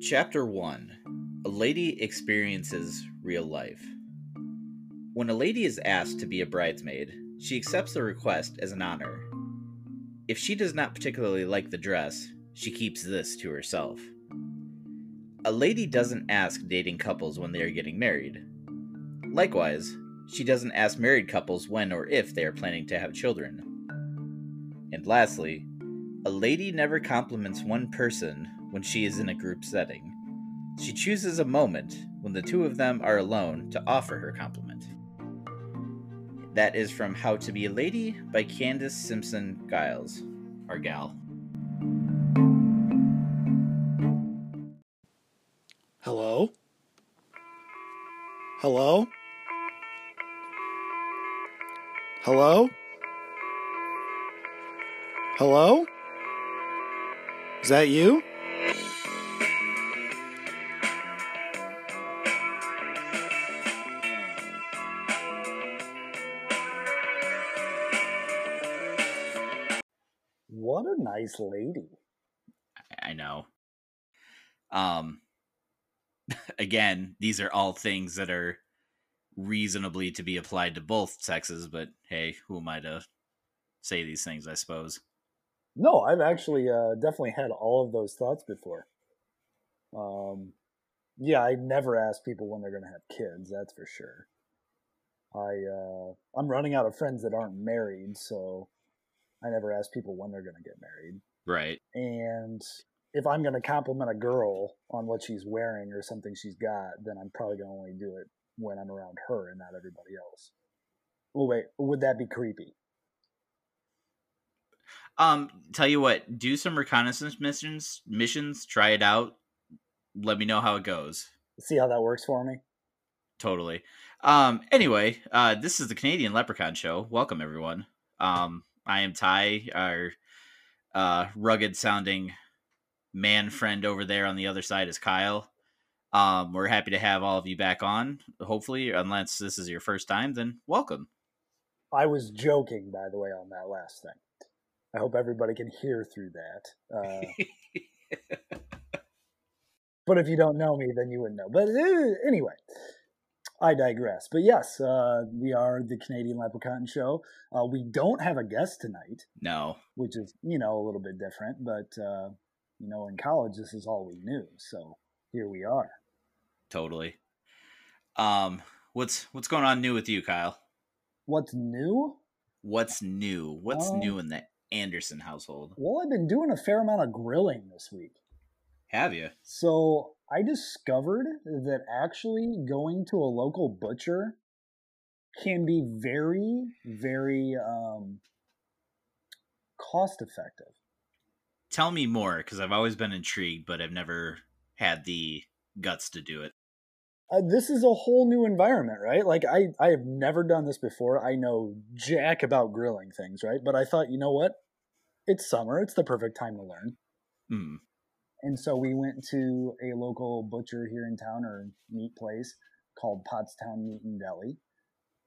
Chapter 1. A Lady Experiences Real Life. When a lady is asked to be a bridesmaid, she accepts the request as an honor. If she does not particularly like the dress, she keeps this to herself. A lady doesn't ask dating couples when they are getting married. Likewise, she doesn't ask married couples when or if they are planning to have children. And lastly, a lady never compliments one person when she is in a group setting. She chooses a moment when the two of them are alone to offer her compliment. That is from How to Be a Lady by Candace Simpson Giles, or Gal. Hello? Hello? Hello? Hello? Is that you? What a nice lady. I know. Again, these are all things that are reasonably to be applied to both sexes, but hey, who am I to say these things, I suppose? No, I've actually definitely had all of those thoughts before. Yeah, I never ask people when they're going to have kids, that's for sure. I'm running out of friends that aren't married, so I never ask people when they're going to get married. Right. And if I'm going to compliment a girl on what she's wearing or something she's got, then I'm probably going to only do it when I'm around her and not everybody else. Oh, wait, would that be creepy? Tell you what, do some reconnaissance missions, try it out. Let me know how it goes. See how that works for me? Totally. Anyway, this is the Canadian Leprechaun Show. Welcome, everyone. I am Ty, our rugged-sounding man friend over there on the other side is Kyle. We're happy to have all of you back on, hopefully, unless this is your first time, then welcome. I was joking, by the way, on that last thing. I hope everybody can hear through that. But if you don't know me, then you wouldn't know. But anyway, I digress. But yes, we are the Canadian Leprechaun Show. We don't have a guest tonight. No. Which is, you know, a little bit different. But, you know, in college, this is all we knew. So here we are. Totally. What's going on new with you, Kyle? What's new? What's new? What's new in the Anderson household? Well, I've been doing a fair amount of grilling this week. Have you? So I discovered that actually going to a local butcher can be very, very cost effective. Tell me more, because I've always been intrigued, but I've never had the guts to do it. This is a whole new environment, right? Like, I have never done this before. I know jack about grilling things, right? But I thought, you know what? It's summer. It's the perfect time to learn. Mm. And so we went to a local butcher here in town, or meat place, called Pottstown Meat and Deli.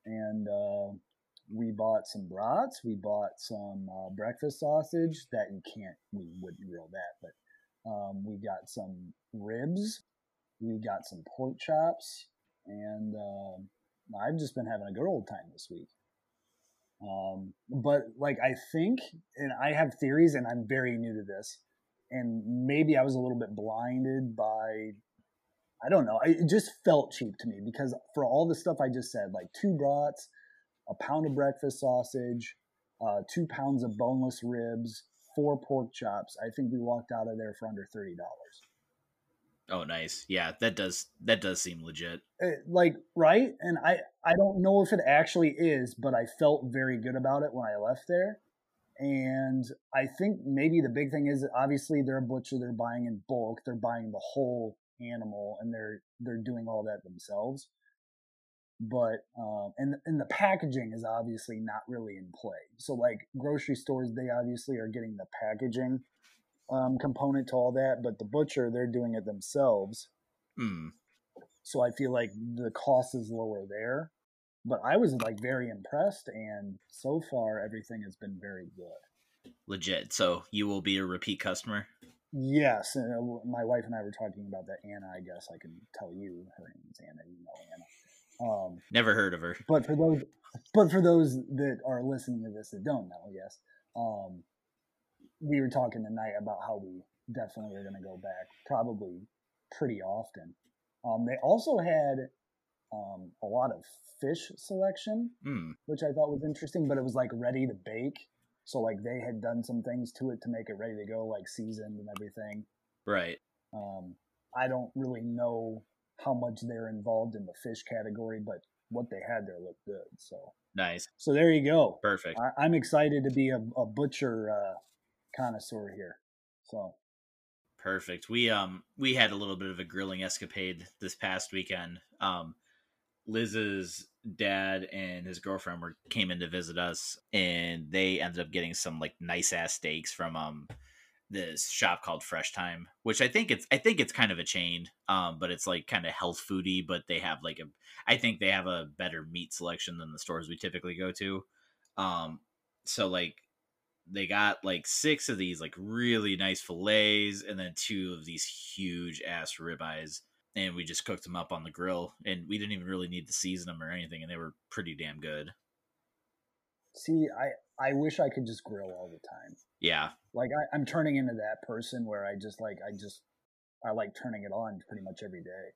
And we bought some brats. We bought some breakfast sausage. That you can't, we wouldn't grill that. But we got some ribs. We got some pork chops, and I've just been having a good old time this week. But, like, I think, and I have theories, and I'm very new to this, and maybe I was a little bit blinded by, I don't know, it just felt cheap to me, because for all the stuff I just said, like 2 brats, a pound of breakfast sausage, 2 pounds of boneless ribs, 4 pork chops, I think we walked out of there for under $30. Oh, nice. Yeah, that does seem legit. Like, right? And I don't know if it actually is, but I felt very good about it when I left there. And I think maybe the big thing is, obviously, they're a butcher. They're buying in bulk. They're buying the whole animal, and they're doing all that themselves. But and the packaging is obviously not really in play. So, like, grocery stores, they obviously are getting the packaging component to all that, but the butcher, they're doing it themselves. So I feel like the cost is lower there, But I was like very impressed, and so far everything has been very good. Legit. So you will be a repeat customer? Yes. And my wife and I were talking about that. Anna, I guess I can tell you. Her name's Anna. You know Anna. Never heard of her. But for those that are listening to this that don't know, yes, we were talking tonight about how we definitely are going to go back, probably pretty often. They also had a lot of fish selection, which I thought was interesting, but it was like ready to bake. So like they had done some things to it to make it ready to go, like seasoned and everything. Right. I don't really know how much they're involved in the fish category, but what they had there looked good. So nice. So there you go. Perfect. I'm excited to be a butcher connoisseur here. So perfect. We had a little bit of a grilling escapade this past weekend. Liz's dad and his girlfriend came in to visit us, and they ended up getting some like nice ass steaks from this shop called Fresh Time, which I think it's kind of a chain, but it's like kind of health foody, but they have like I think they have a better meat selection than the stores we typically go to. So like they got like 6 of these like really nice fillets and then 2 of these huge ass ribeyes. And we just cooked them up on the grill, and we didn't even really need to season them or anything, and they were pretty damn good. See, I wish I could just grill all the time. Yeah. Like, I'm turning into that person where I like turning it on pretty much every day.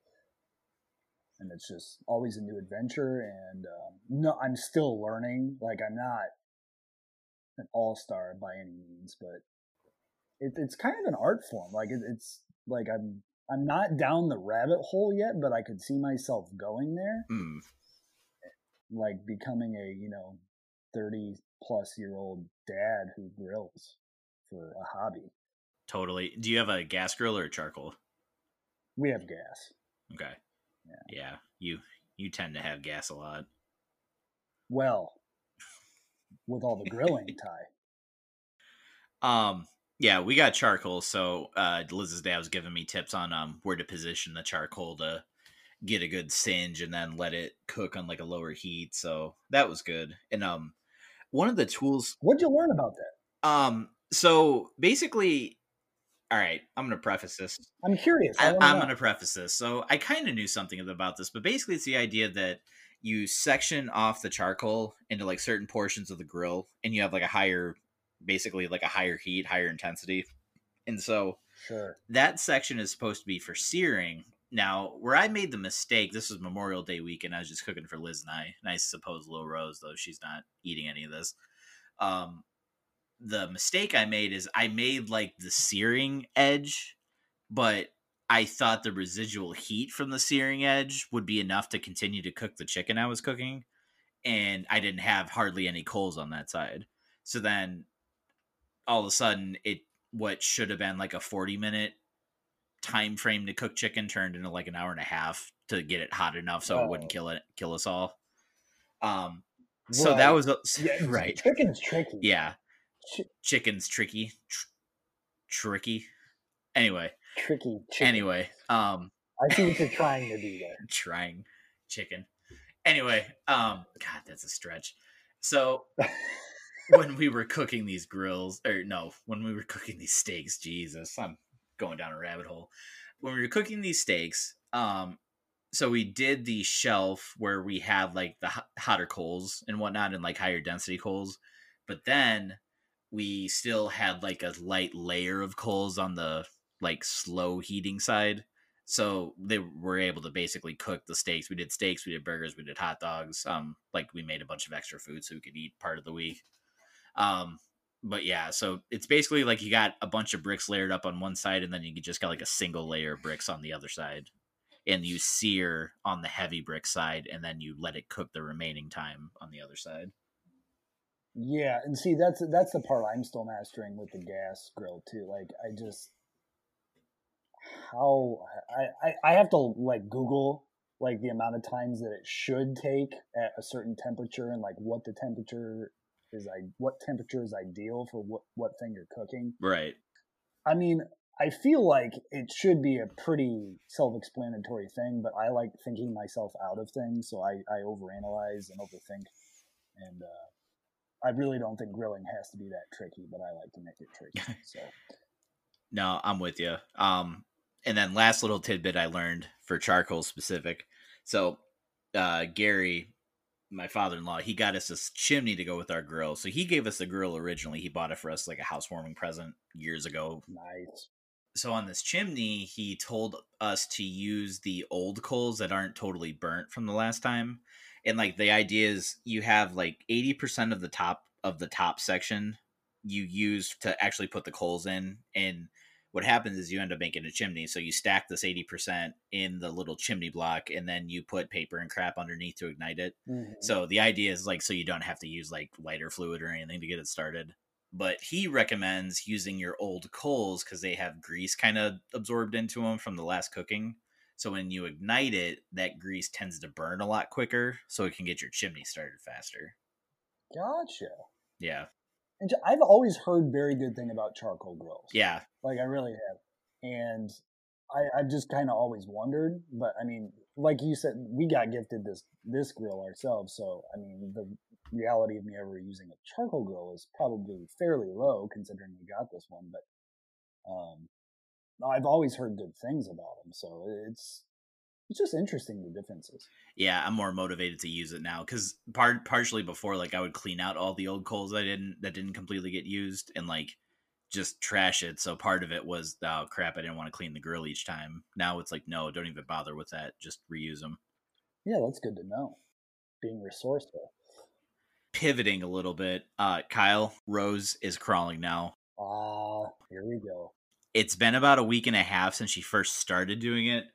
And it's just always a new adventure, and no, I'm still learning. Like, I'm not an all-star by any means, but it's kind of an art form. Like, it's like I'm not down the rabbit hole yet, but I could see myself going there, like becoming a, 30-plus-year-old dad who grills for a hobby. Totally. Do you have a gas grill or a charcoal? We have gas. Okay. Yeah. You tend to have gas a lot. Well, with all the grilling, Ty. Yeah, we got charcoal, so Liz's dad was giving me tips on where to position the charcoal to get a good singe and then let it cook on like a lower heat, so that was good. And one of the tools... What'd you learn about that? So basically... All right, I'm going to preface this. I'm curious. I'm going to preface this. So I kind of knew something about this, but basically it's the idea that you section off the charcoal into like certain portions of the grill, and you have like a higher... basically like a higher heat, higher intensity. And so sure. That section is supposed to be for searing. Now, where I made the mistake, this was Memorial Day weekend. I was just cooking for Liz and I, suppose Lil Rose, though she's not eating any of this. The mistake I made is I made like the searing edge, but I thought the residual heat from the searing edge would be enough to continue to cook the chicken I was cooking. And I didn't have hardly any coals on that side. So then all of a sudden, what should have been like a 40-minute time frame to cook chicken turned into like an hour and a half to get it hot enough so it wouldn't kill us all. Right. So that was right. Chicken's tricky. Yeah, chicken's tricky. Tricky. Anyway. Tricky. Chicken. Anyway. I see what you're trying to do there. Trying chicken. Anyway. God, that's a stretch. So. When we were cooking these steaks, Jesus, I'm going down a rabbit hole. When we were cooking these steaks, so we did the shelf where we had like the hotter coals and whatnot and like higher density coals. But then we still had like a light layer of coals on the like slow heating side. So they were able to basically cook the steaks. We did steaks, we did burgers, we did hot dogs. Like we made a bunch of extra food so we could eat part of the week. But yeah, so it's basically like you got a bunch of bricks layered up on one side, and then you just got like a single layer of bricks on the other side, and you sear on the heavy brick side, and then you let it cook the remaining time on the other side. Yeah. And see, that's the part I'm still mastering with the gas grill too. Like I have to like Google like the amount of times that it should take at a certain temperature, and like what the temperature is ideal for what thing you're cooking. Right. I mean, I feel like it should be a pretty self-explanatory thing, but I like thinking myself out of things, so I overanalyze and overthink. And I really don't think grilling has to be that tricky, but I like to make it tricky. So. No, I'm with you. And then last little tidbit I learned for charcoal specific. So Gary, my father-in-law, he got us this chimney to go with our grill. So he gave us the grill originally. He bought it for us like a housewarming present years ago. Nice. So on this chimney, he told us to use the old coals that aren't totally burnt from the last time. And like the idea is you have like 80% of the top section you use to actually put the coals in. And what happens is you end up making a chimney. So you stack this 80% in the little chimney block, and then you put paper and crap underneath to ignite it. Mm-hmm. So the idea is like, so you don't have to use like lighter fluid or anything to get it started. But he recommends using your old coals because they have grease kind of absorbed into them from the last cooking. So when you ignite it, that grease tends to burn a lot quicker, so it can get your chimney started faster. Gotcha. Yeah. And I've always heard very good thing about charcoal grills. Yeah. Like, I really have. And I've just kind of always wondered. But, I mean, like you said, we got gifted this grill ourselves. So, I mean, the reality of me ever using a charcoal grill is probably fairly low, considering we got this one. But I've always heard good things about them, so it's just interesting, the differences. Yeah, I'm more motivated to use it now because partially before, like I would clean out all the old coals that didn't completely get used and like just trash it. So part of it was, oh crap, I didn't want to clean the grill each time. Now it's like, no, don't even bother with that. Just reuse them. Yeah, that's good to know. Being resourceful. Pivoting a little bit, Kyle, Rose is crawling now. Here we go. It's been about a week and a half since she first started doing it,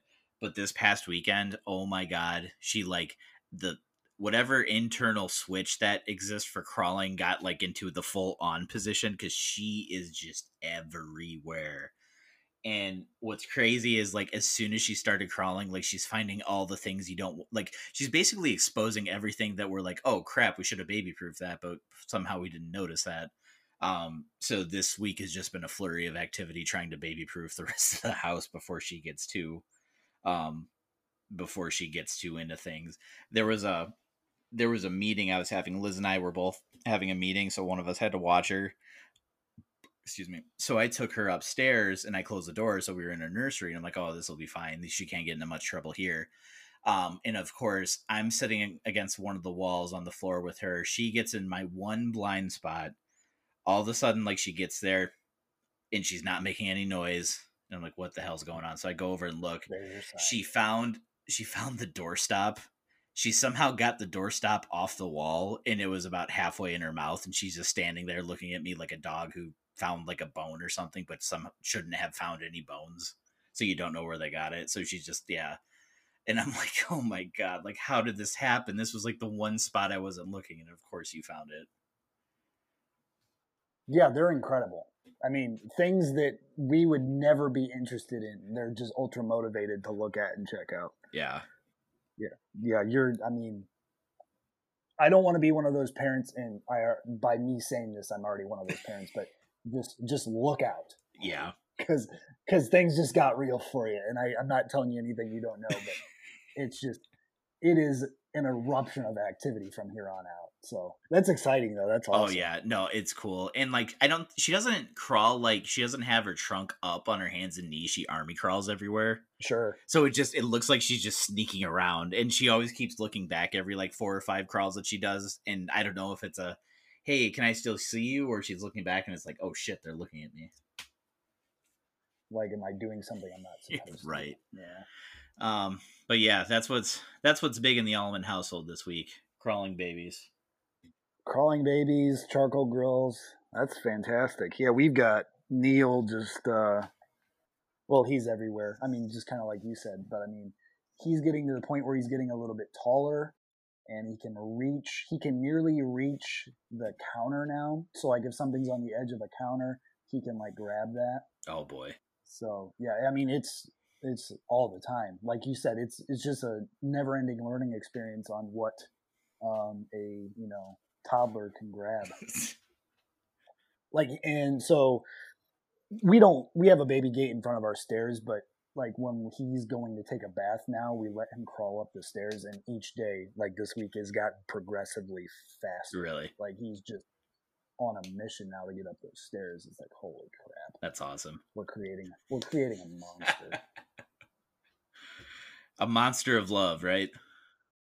but this past weekend, oh my God, she like the whatever internal switch that exists for crawling got like into the full on position because she is just everywhere. And what's crazy is like as soon as she started crawling, like she's finding all the things you don't like. She's basically exposing everything that we're like, oh crap, we should have baby proofed that, but somehow we didn't notice that. So this week has just been a flurry of activity trying to baby proof the rest of the house before she gets too into things. There was a meeting I was having. Liz and I were both having a meeting. So one of us had to watch her, excuse me. So I took her upstairs and I closed the door. So we were in her nursery and I'm like, oh, this will be fine. She can't get into much trouble here. And of course I'm sitting against one of the walls on the floor with her. She gets in my one blind spot. All of a sudden, like, she gets there, and she's not making any noise. And I'm like, what the hell's going on? So I go over and look. She found the doorstop. She somehow got the doorstop off the wall, and it was about halfway in her mouth. And she's just standing there looking at me like a dog who found, like, a bone or something, but some shouldn't have found any bones. So you don't know where they got it. So she's just, yeah. And I'm like, oh, my God. Like, how did this happen? This was, like, the one spot I wasn't looking. And, of course, you found it. Yeah, they're incredible. I mean, things that we would never be interested in, they're just ultra motivated to look at and check out. Yeah. Yeah. Yeah. I don't want to be one of those parents, and by me saying this, I'm already one of those parents, but just look out. Yeah. Because things just got real for you. And I'm not telling you anything you don't know, but it is an eruption of activity from here on out. So that's exciting though. That's awesome. Oh yeah. No, it's cool. And like, she doesn't crawl, like she doesn't have her trunk up on her hands and knees. She army crawls everywhere. Sure. So it looks like she's just sneaking around, and she always keeps looking back every like 4 or 5 crawls that she does. And I don't know if it's a, hey, can I still see you? Or she's looking back and it's like, oh shit, they're looking at me. Like, am I doing something I'm not supposed to? Right. Yeah. But yeah, that's what's big in the Allman household this week. Crawling babies, charcoal grills. That's fantastic. Yeah, we've got Neil just, he's everywhere. I mean, just kind of like you said, but I mean, he's getting to the point where he's getting a little bit taller and he can nearly reach the counter now. So like if something's on the edge of a counter, he can like grab that. Oh boy. So yeah, I mean, it's all the time. Like you said, it's just a never ending learning experience on what, toddler can grab. Like, and so we have a baby gate in front of our stairs, but like when he's going to take a bath now, we let him crawl up the stairs, and each day, like this week, has gotten progressively faster. Really? Like he's just on a mission now to get up those stairs. It's like, holy crap. That's awesome. We're creating a monster. A monster of love, right?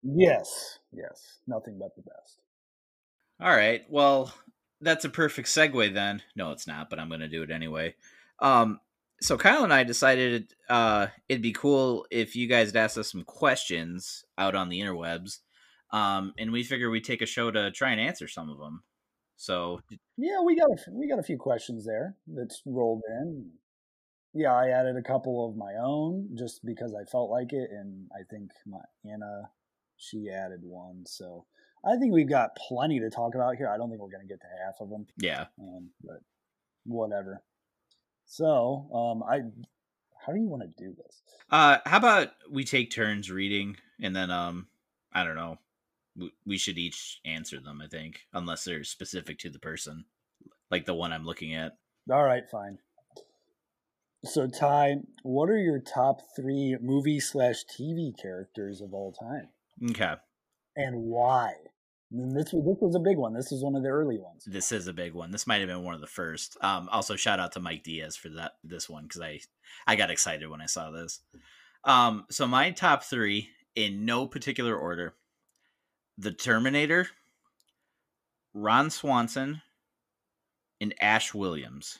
Yes. Yes. Nothing but the best. All right. Well, that's a perfect segue then. No, it's not, but I'm going to do it anyway. So Kyle and I decided it'd be cool if you guys had asked us some questions out on the interwebs, and we figured we'd take a show to try and answer some of them. So yeah, we got a few questions there that's rolled in. Yeah, I added a couple of my own just because I felt like it, and I think my Anna, she added one. So I think we've got plenty to talk about here. I don't think we're going to get to half of them. Yeah, but whatever. So, how do you want to do this? How about we take turns reading, and then, I don't know, we should each answer them, I think, unless they're specific to the person, like the one I'm looking at. All right, fine. So, Ty, what are your top 3 movie/TV characters of all time? Okay. And why? And this was a big one. This is one of the early ones. This is a big one. This might have been one of the first. Also, shout out to Mike Diaz for this one, because I got excited when I saw this. So my top 3, in no particular order: The Terminator, Ron Swanson, and Ash Williams.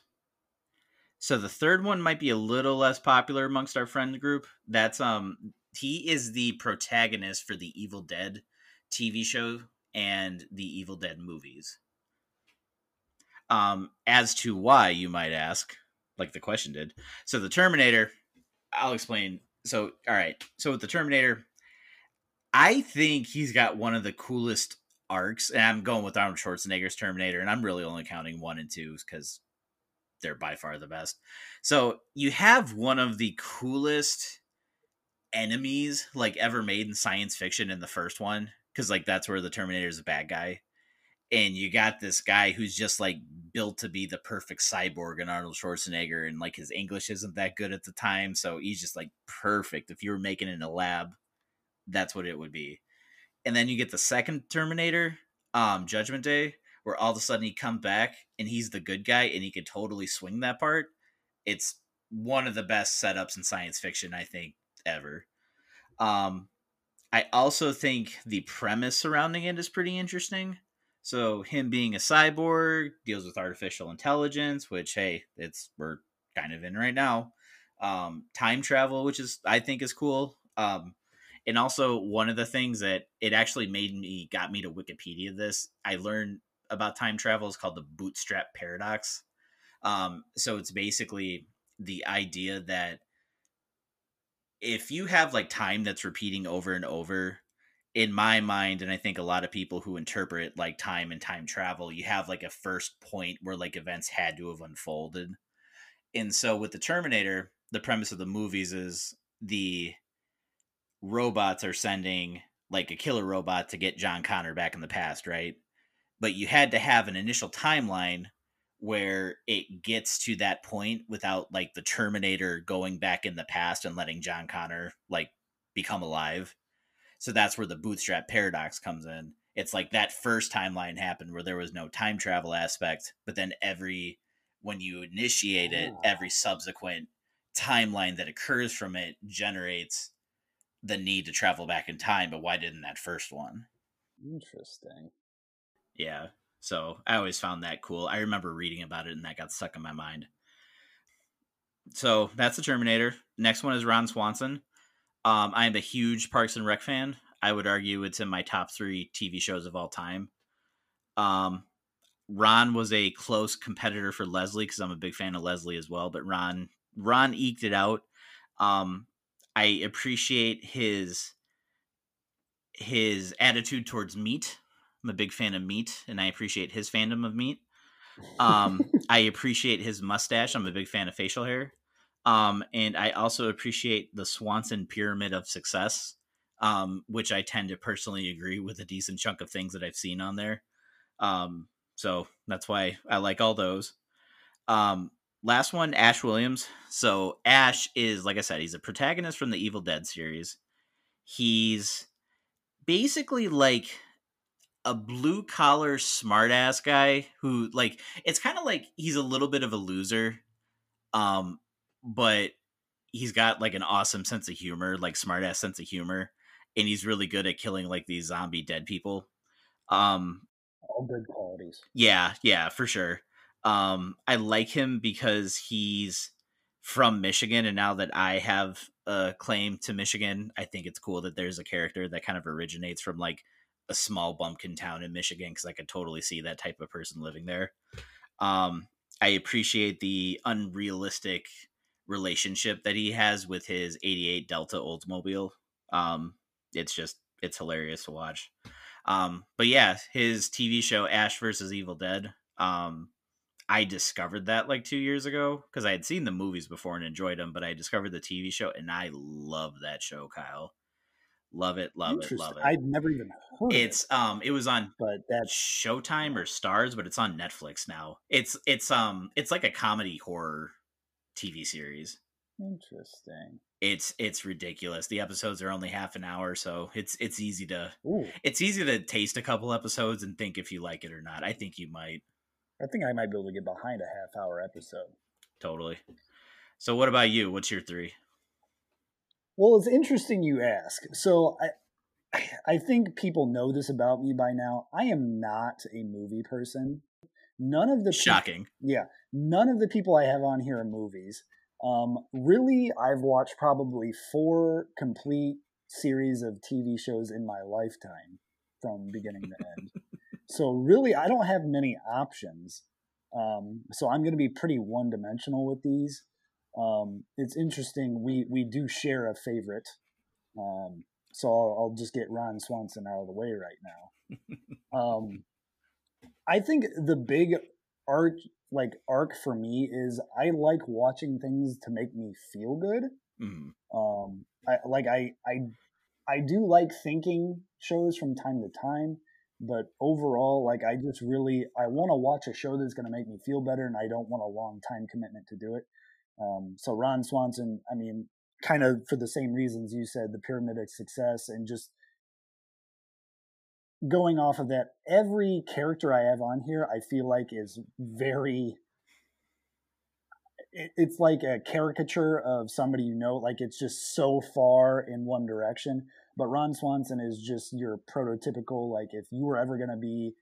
So the third one might be a little less popular amongst our friend group. That's he is the protagonist for the Evil Dead TV show and the Evil Dead movies. As to why, you might ask, like the question did. So the Terminator, I'll explain. So, all right. So with the Terminator, I think he's got one of the coolest arcs, and I'm going with Arnold Schwarzenegger's Terminator, and I'm really only counting 1 and 2 because they're by far the best. So you have one of the coolest enemies like ever made in science fiction in the first one, because like that's where the Terminator is a bad guy, and you got this guy who's just like built to be the perfect cyborg, and Arnold Schwarzenegger, and like his English isn't that good at the time, so he's just like perfect. If you were making it in a lab, that's what it would be. And then you get the second Terminator, Judgment Day, where all of a sudden he comes back and he's the good guy and he could totally swing that part. It's one of the best setups in science fiction, I think, ever. I also think the premise surrounding it is pretty interesting. So him being a cyborg deals with artificial intelligence, which, hey, we're kind of in right now. Time travel, which I think is cool. And also one of the things that it actually got me to Wikipedia this. I learned about time travel is called the bootstrap paradox. So it's basically the idea that if you have like time that's repeating over and over, in my mind, and I think a lot of people who interpret like time and time travel, you have like a first point where like events had to have unfolded. And so with the Terminator, the premise of the movies is the robots are sending like a killer robot to get John Connor back in the past, right? But you had to have an initial timeline where it gets to that point without like the Terminator going back in the past and letting John Connor like become alive. So that's where the bootstrap paradox comes in. It's like that first timeline happened where there was no time travel aspect, but then when you initiate it, every subsequent timeline that occurs from it generates the need to travel back in time. But why didn't that first one? Interesting. Yeah, so I always found that cool. I remember reading about it, and that got stuck in my mind. So that's the Terminator. Next one is Ron Swanson. I am a huge Parks and Rec fan. I would argue it's in my top 3 TV shows of all time. Ron was a close competitor for Leslie because I'm a big fan of Leslie as well, but Ron eked it out. I appreciate his attitude towards meat. I'm a big fan of meat, and I appreciate his fandom of meat. I appreciate his mustache. I'm a big fan of facial hair. And I also appreciate the Swanson pyramid of success, which I tend to personally agree with a decent chunk of things that I've seen on there. So that's why I like all those. Last one, Ash Williams. So Ash is, like I said, he's a protagonist from the Evil Dead series. He's basically like a blue collar smartass guy who, like, it's kind of like he's a little bit of a loser, but he's got like an awesome sense of humor, like smartass sense of humor, and he's really good at killing like these zombie dead people. All good qualities. Yeah, for sure. I like him because he's from Michigan, and now that I have a claim to Michigan, I think it's cool that there's a character that kind of originates from like a small bumpkin town in Michigan, because I could totally see that type of person living there. I appreciate the unrealistic relationship that he has with his 88 Delta Oldsmobile. It's hilarious to watch. But yeah, his TV show Ash versus Evil Dead, I discovered that like 2 years ago, because I had seen the movies before and enjoyed them, but I discovered the TV show, and I love that show, Kyle. Love it. I've never even heard it. It was on Showtime or Stars, but it's on Netflix now. It's like a comedy horror TV series. Interesting. It's ridiculous. The episodes are only half an hour, so it's easy to taste a couple episodes and think if you like it or not. I think you might. I think I might be able to get behind a half-hour episode. Totally. So what about you? What's your three? Well, it's interesting you ask. So I think people know this about me by now. I am not a movie person. None of the shocking. None of the people I have on here are movies. Really, I've watched probably 4 complete series of TV shows in my lifetime from beginning to end. So really, I don't have many options. So I'm going to be pretty one-dimensional with these. It's interesting. We do share a favorite. So I'll just get Ron Swanson out of the way right now. I think the big arc for me is I like watching things to make me feel good. Mm. I do like thinking shows from time to time. But overall, I want to watch a show that's going to make me feel better, and I don't want a long time commitment to do it. So Ron Swanson, I mean, kind of for the same reasons you said, the pyramid of success, and just going off of that, every character I have on here, I feel like is very, it's like a caricature of somebody you know, like it's just so far in one direction. But Ron Swanson is just your prototypical, like, if you were ever going to be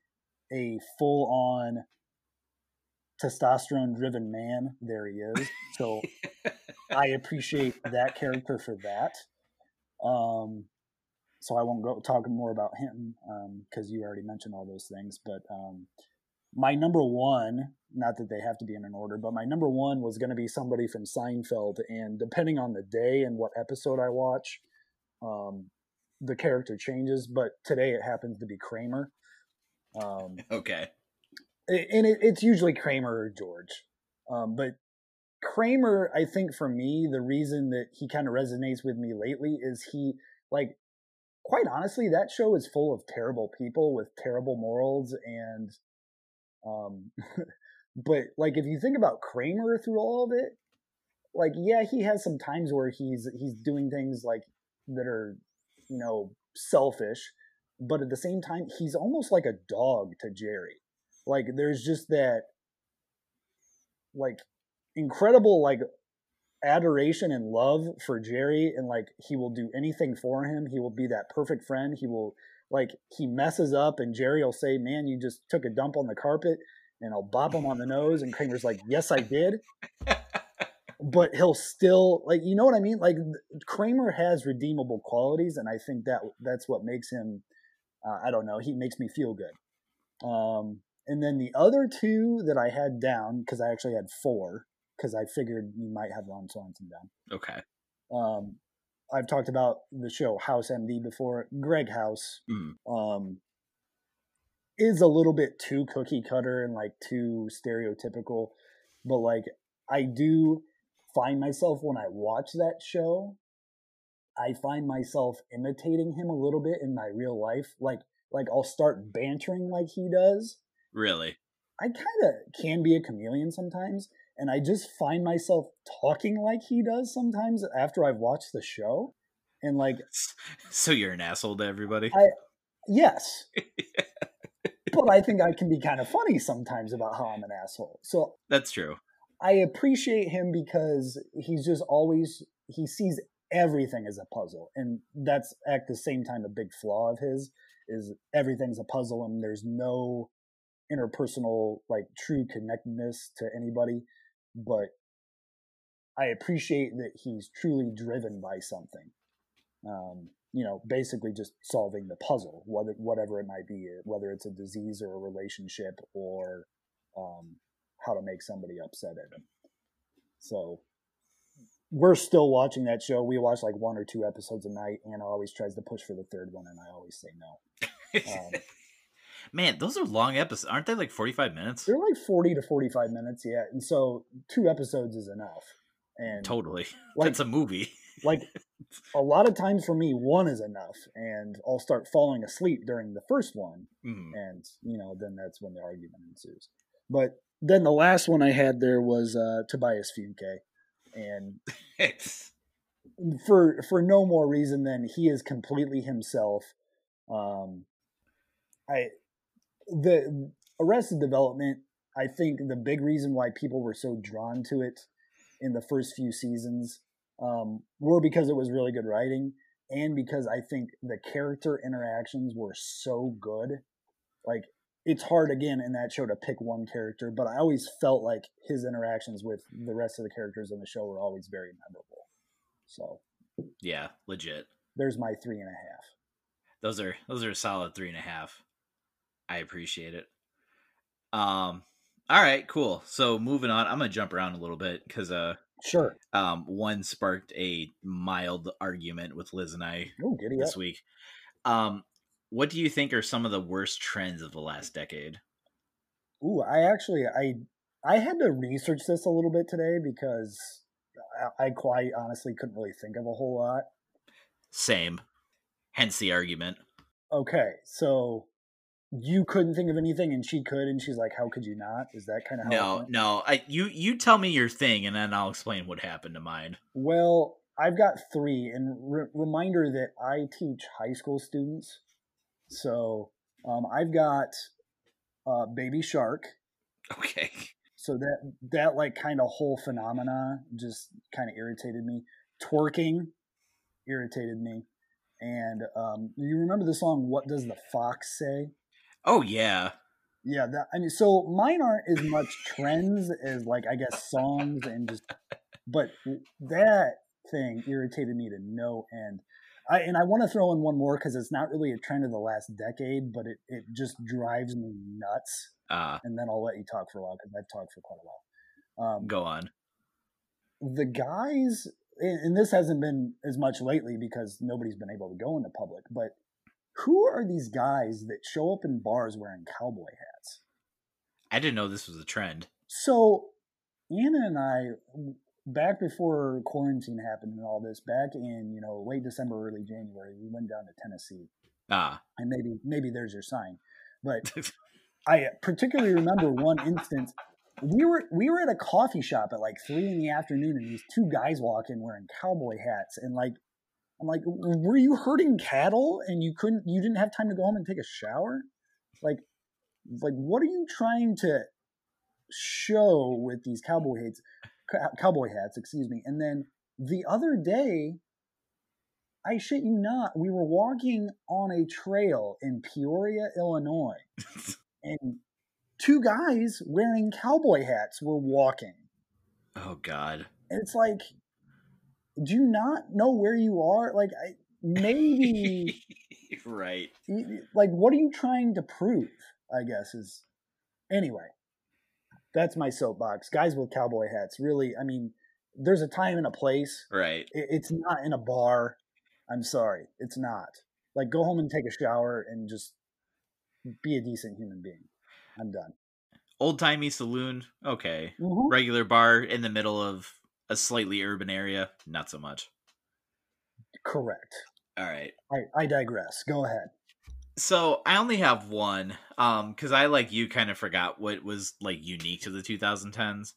a full-on testosterone-driven man, there he is. So I appreciate that character for that. So I won't go talking more about him because you already mentioned all those things. But my number one, not that they have to be in an order, but my number one was going to be somebody from Seinfeld. And depending on the day and what episode I watch, the character changes, but today it happens to be Kramer. Okay. And it's usually Kramer or George. But Kramer, I think for me, the reason that he kind of resonates with me lately is he, like, quite honestly, that show is full of terrible people with terrible morals and, but like, if you think about Kramer through all of it, like, yeah, he has some times where he's doing things like that are, you know, selfish, but at the same time, he's almost like a dog to Jerry. Like, there's just that, like, incredible, like, adoration and love for Jerry, and, like, he will do anything for him. He will be that perfect friend. He will, like, he messes up, and Jerry will say, man, you just took a dump on the carpet, and I'll bop him on the nose, and Kramer's like, yes, I did. But he'll still, like, you know what I mean? Like, Kramer has redeemable qualities, and I think that's what makes him, I don't know, he makes me feel good. And then the other two that I had down, because I actually had 4, because I figured you might have Ron Swanson down. Okay. I've talked about the show House MD before. Greg House is a little bit too cookie cutter and, like, too stereotypical, but, like, I do find myself when I watch that show, I find myself imitating him a little bit in my real life. Like I'll start bantering like he does. Really? I kind of can be a chameleon sometimes, and I just find myself talking like he does sometimes after I've watched the show. And like, so you're an asshole to everybody? Yes. But I think I can be kind of funny sometimes about how I'm an asshole. So that's true. I appreciate him because he's just always, he sees everything as a puzzle. And that's at the same time a big flaw of his, is everything's a puzzle and there's no interpersonal, like, true connectedness to anybody. But I appreciate that he's truly driven by something. You know, basically just solving the puzzle, whatever it might be, whether it's a disease or a relationship or how to make somebody upset at him. So we're still watching that show. We watch like one or two episodes a night. Anna always tries to push for the third one, and I always say no. Man, those are long episodes. Aren't they like 45 minutes? They're like 40 to 45 minutes, yeah. And so 2 episodes is enough. And totally. Like, that's a movie. Like, a lot of times for me, one is enough, and I'll start falling asleep during the first one. Mm. And, you know, then that's when the argument ensues. But then the last one I had there was Tobias Funke. And for no more reason than he is completely himself. The Arrested Development, I think the big reason why people were so drawn to it in the first few seasons were because it was really good writing, and because I think the character interactions were so good. Like, it's hard, again, in that show to pick one character, but I always felt like his interactions with the rest of the characters in the show were always very memorable. So, yeah, legit. There's my 3.5. Those are a solid 3.5. I appreciate it. All right, cool. So moving on, I'm going to jump around a little bit because sure. One sparked a mild argument with Liz and I this week. What do you think are some of the worst trends of the last decade? Ooh, I had to research this a little bit today because I quite honestly couldn't really think of a whole lot. Same. Hence the argument. Okay, so you couldn't think of anything and she could, and she's like, how could you not? Is that kind of how it went? No. You tell me your thing and then I'll explain what happened to mine. Well, I've got 3, and reminder that I teach high school students. So I've got Baby Shark. Okay. So that like kind of whole phenomena just kind of irritated me. Twerking irritated me. And you remember the song, What Does the Fox Say? Oh, yeah. Yeah, so mine aren't as much trends as, like, I guess songs and just, but that thing irritated me to no end. And I want to throw in one more because it's not really a trend of the last decade, but it just drives me nuts. And then I'll let you talk for a while because I've talked for quite a while. Go on. The guys, and this hasn't been as much lately because nobody's been able to go into public, but who are these guys that show up in bars wearing cowboy hats? I didn't know this was a trend. So Anna and I, back before quarantine happened and all this, back in, you know, late December, early January, we went down to Tennessee. And maybe there's your sign. But I particularly remember one instance. We were at a coffee shop at like 3 p.m, and these 2 guys walk in wearing cowboy hats, and like, I'm like, were you herding cattle and you didn't have time to go home and take a shower? Like what are you trying to show with these cowboy hats? Excuse me. And then the other day, I shit you not, we were walking on a trail in Peoria, Illinois, and 2 guys wearing cowboy hats were walking. Oh, God. And it's like, do you not know where you are? Like, maybe. Right. Like, what are you trying to prove, I guess, is. Anyway, that's my soapbox. Guys with cowboy hats, really, I mean, there's a time and a place. Right. It's not in a bar. I'm sorry. It's not. Like, go home and take a shower and just be a decent human being. I'm done. Old-timey saloon, okay. Mm-hmm. Regular bar in the middle of a slightly urban area, not so much. Correct. All right. I digress. Go ahead. So I only have one, because I, like you, kind of forgot what was, like, unique to the 2010s.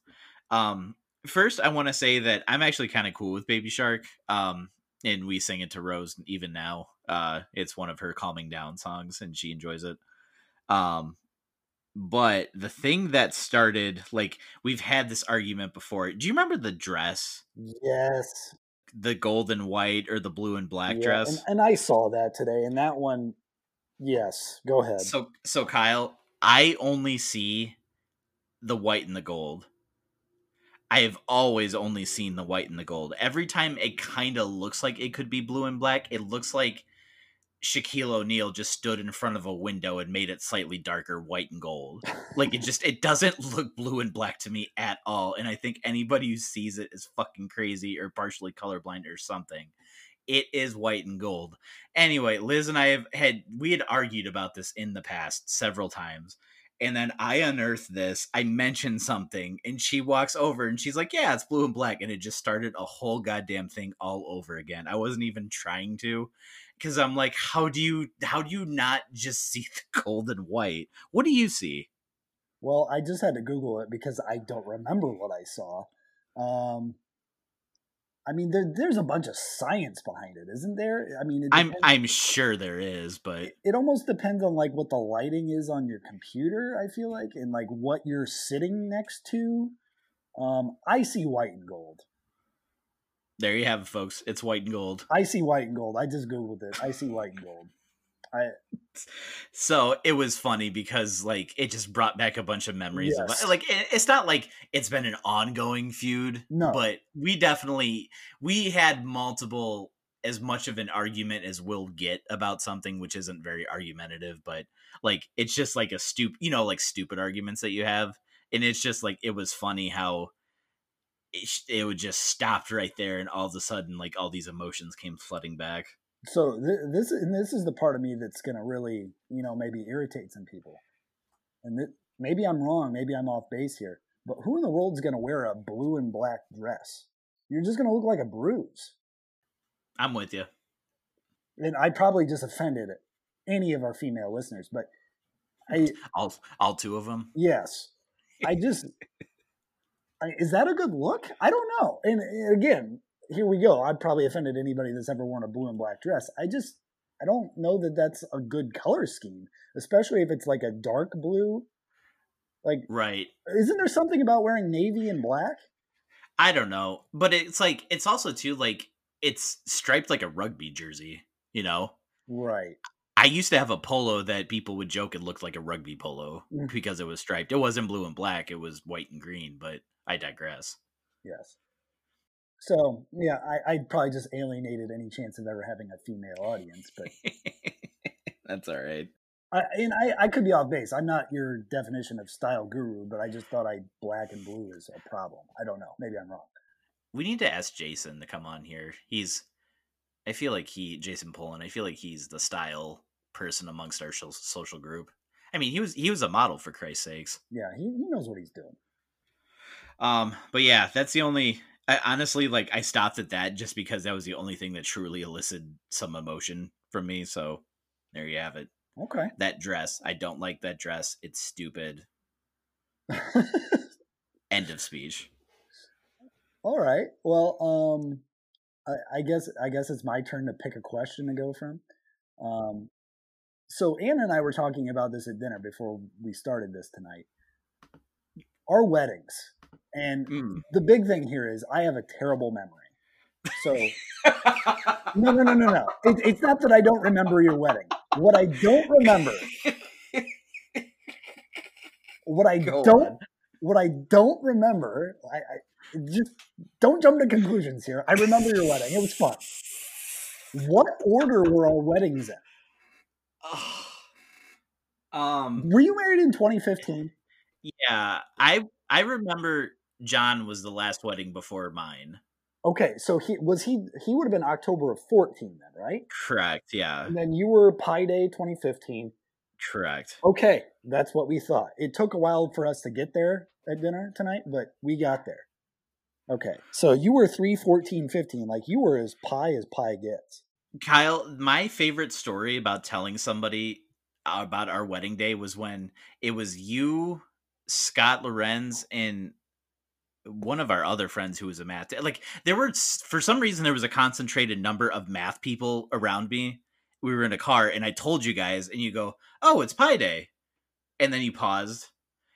First, I want to say that I'm actually kind of cool with Baby Shark, and we sing it to Rose even now. It's one of her calming down songs, and she enjoys it. But the thing that started, like, we've had this argument before. Do you remember the dress? Yes. The gold and white, or the blue and black dress? And I saw that today, and that one... Yes, go ahead. So Kyle, I only see the white and the gold. I have always only seen the white and the gold. Every time it kind of looks like it could be blue and black, it looks like Shaquille O'Neal just stood in front of a window and made it slightly darker white and gold. Like, it doesn't look blue and black to me at all. And I think anybody who sees it is fucking crazy or partially colorblind or something. It is white and gold. Anyway, Liz and I had argued about this in the past several times. And then I unearthed this. I mentioned something, and she walks over and she's like, yeah, it's blue and black. And it just started a whole goddamn thing all over again. I wasn't even trying to, because I'm like, how do you not just see the gold and white? What do you see? Well, I just had to Google it because I don't remember what I saw. I mean, there's a bunch of science behind it, isn't there? I mean, I'm sure there is, but it almost depends on, like, what the lighting is on your computer, I feel like, and, like, what you're sitting next to. I see white and gold. There you have it, folks. It's white and gold. I see white and gold. I just Googled it. I see white and gold. So it was funny because, like, it just brought back a bunch of memories. Yes. Of, like, it's not like it's been an ongoing feud, no, but we had multiple, as much of an argument as we'll get about something, which isn't very argumentative, but, like, it's just like a stupid arguments that you have. And it's just like, it was funny how it would just stopped right there. And all of a sudden, like, all these emotions came flooding back. So this is the part of me that's going to really, maybe irritate some people. And maybe I'm wrong. Maybe I'm off base here. But who in the world's going to wear a blue and black dress? You're just going to look like a bruise. I'm with you. And I probably just offended any of our female listeners, but all two of them. Yes. Is that a good look? I don't know. And again, here we go. I've probably offended anybody that's ever worn a blue and black dress. I don't know that that's a good color scheme, especially if it's like a dark blue. Like, right. Isn't there something about wearing navy and black? I don't know. But it's like, it's also too, like, it's striped like a rugby jersey, Right. I used to have a polo that people would joke it looked like a rugby polo because it was striped. It wasn't blue and black. It was white and green, but I digress. Yes. So, yeah, I probably just alienated any chance of ever having a female audience, but that's all right. I could be off base. I'm not your definition of style guru, but I just thought black and blue is a problem. I don't know. Maybe I'm wrong. We need to ask Jason to come on here. Jason Pullen, I feel like he's the style person amongst our social group. I mean, he was a model, for Christ's sakes. Yeah, he knows what he's doing. But yeah, that's the only... honestly, like, I stopped at that just because that was the only thing that truly elicited some emotion from me. So there you have it. Okay. That dress. I don't like that dress. It's stupid. End of speech. All right. Well, I guess it's my turn to pick a question to go from. So Anna and I were talking about this at dinner before we started this tonight. Our weddings. And the big thing here is I have a terrible memory. So no. It's not that I don't remember your wedding. What I don't remember, I just don't jump to conclusions here. I remember your wedding. It was fun. What order were our weddings in? Were you married in 2015? Yeah, I remember John was the last wedding before mine. Okay, so he would have been October of 14 then, right? Correct, yeah. And then you were Pi Day 2015. Correct. Okay, that's what we thought. It took a while for us to get there at dinner tonight, but we got there. Okay, so you were 3/14/15, like you were as pie gets. Kyle, my favorite story about telling somebody about our wedding day was when it was you, Scott Lorenz, and one of our other friends who was a math, like there were, for some reason, there was a concentrated number of math people around me. We were in a car and I told you guys and you go, oh, it's Pi Day. And then you paused.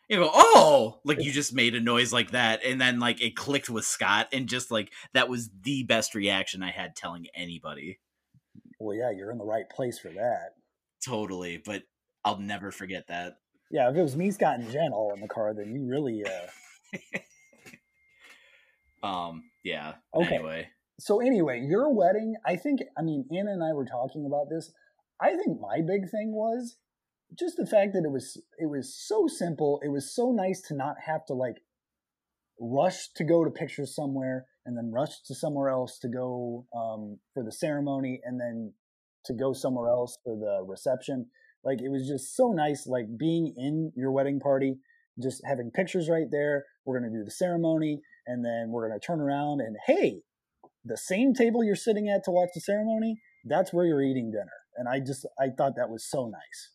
You go, oh, like you just made a noise like that. And then like it clicked with Scott and just like, that was the best reaction I had telling anybody. Well, yeah, you're in the right place for that. Totally. But I'll never forget that. Yeah. If it was me, Scott, and Jen all in the car, then you really, yeah. Okay. Anyway. So anyway, your wedding, I think, I mean, Anna and I were talking about this. I think my big thing was just the fact that it was so simple. It was so nice to not have to like rush to go to pictures somewhere and then rush to somewhere else to go for the ceremony and then to go somewhere else for the reception. Like it was just so nice, like being in your wedding party, just having pictures right there. We're going to do the ceremony and then we're going to turn around and hey, the same table you're sitting at to watch the ceremony, that's where you're eating dinner. And I thought that was so nice.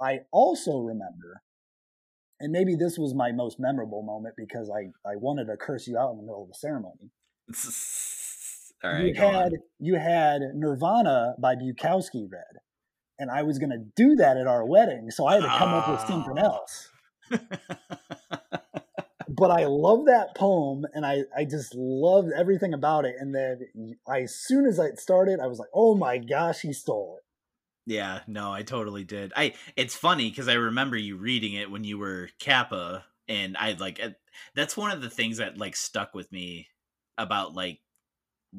I also remember, and maybe this was my most memorable moment because I wanted to curse you out in the middle of the ceremony. All right, you had Nirvana by Bukowski read, and I was going to do that at our wedding, so I had to come up with something else. But I love that poem, and I just loved everything about it. And then as soon as it started, I was like, oh my gosh, he stole it. Yeah, no, I totally did. It's funny because I remember you reading it when you were Kappa, and that's one of the things that like stuck with me about like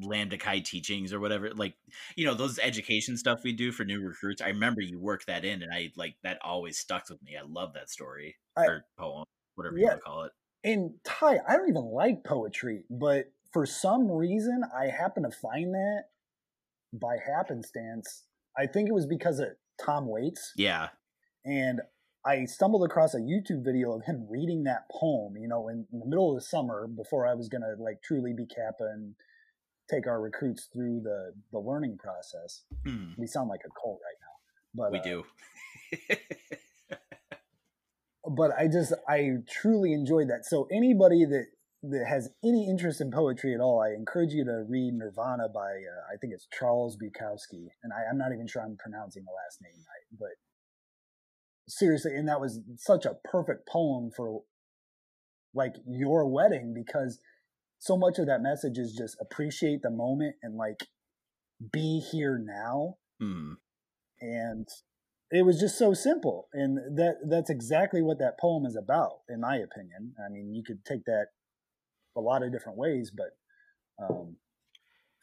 Lambda Chi teachings or whatever, like, you know, those education stuff we do for new recruits. I remember you worked that in, and I like that always stuck with me. I love that story or poem, whatever you want to call it. And Ty, I don't even like poetry, but for some reason I happen to find that by happenstance. I think it was because of Tom Waits. Yeah. And I stumbled across a YouTube video of him reading that poem, you know, in the middle of the summer before I was going to like truly be Kappa and take our recruits through the learning process. Mm. We sound like a cult right now, but we do. But I truly enjoyed that. So anybody that has any interest in poetry at all, I encourage you to read Nirvana by, I think it's Charles Bukowski. And I'm not even sure I'm pronouncing the last name right. But seriously, and that was such a perfect poem for like your wedding, because so much of that message is just appreciate the moment and like be here now. Mm. And it was just so simple, and that's exactly what that poem is about, in my opinion. I mean, you could take that a lot of different ways, but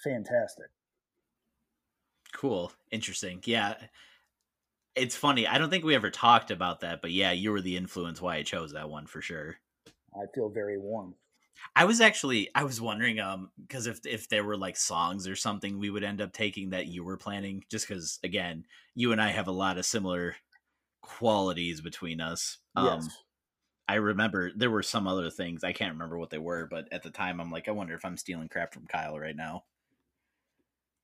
fantastic. Cool. Interesting. Yeah. It's funny. I don't think we ever talked about that, but yeah, you were the influence why I chose that one for sure. I feel very warm. I was wondering, because if there were like songs or something we would end up taking that you were planning, just because again, you and I have a lot of similar qualities between us. Yes. I remember there were some other things. I can't remember what they were, but at the time I'm like, I wonder if I'm stealing crap from Kyle right now.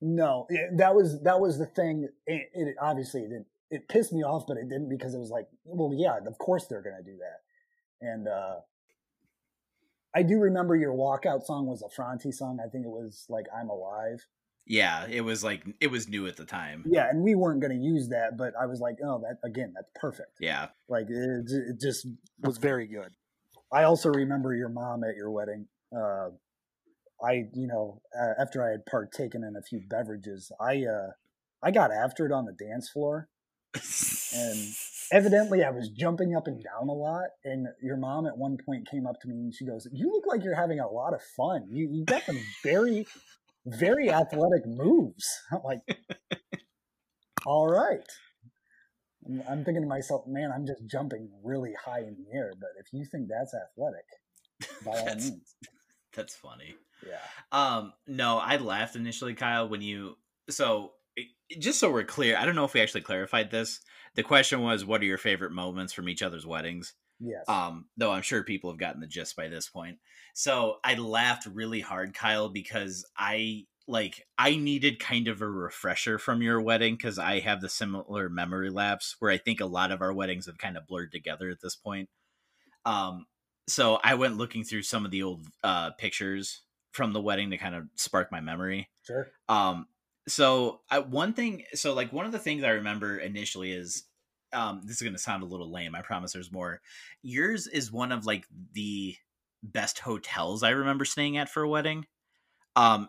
No, that was the thing. It obviously it pissed me off, but it didn't, because it was like, well, yeah, of course they're going to do that. And, I do remember your walkout song was a Franti song. I think it was like I'm Alive. Yeah, it was new at the time. Yeah, and we weren't going to use that, but I was like, oh, that again, that's perfect. Yeah. Like it just was very good. I also remember your mom at your wedding. After I had partaken in a few beverages, I got after it on the dance floor. And evidently I was jumping up and down a lot, and your mom at one point came up to me and she goes, you look like you're having a lot of fun. You got some very, very athletic moves. I'm like, all right. I'm thinking to myself, man, I'm just jumping really high in the air, but if you think that's athletic, by all means. That's funny. Yeah. No, I laughed initially, Kyle, when just so we're clear, I don't know if we actually clarified this. The question was, what are your favorite moments from each other's weddings? Yes. Though I'm sure people have gotten the gist by this point. So I laughed really hard, Kyle, because I like I needed kind of a refresher from your wedding, because I have the similar memory lapse where I think a lot of our weddings have kind of blurred together at this point. So I went looking through some of the old pictures from the wedding to kind of spark my memory. Sure. So one of the things I remember initially is, this is going to sound a little lame, I promise there's more. Yours is one of like the best hotels I remember staying at for a wedding.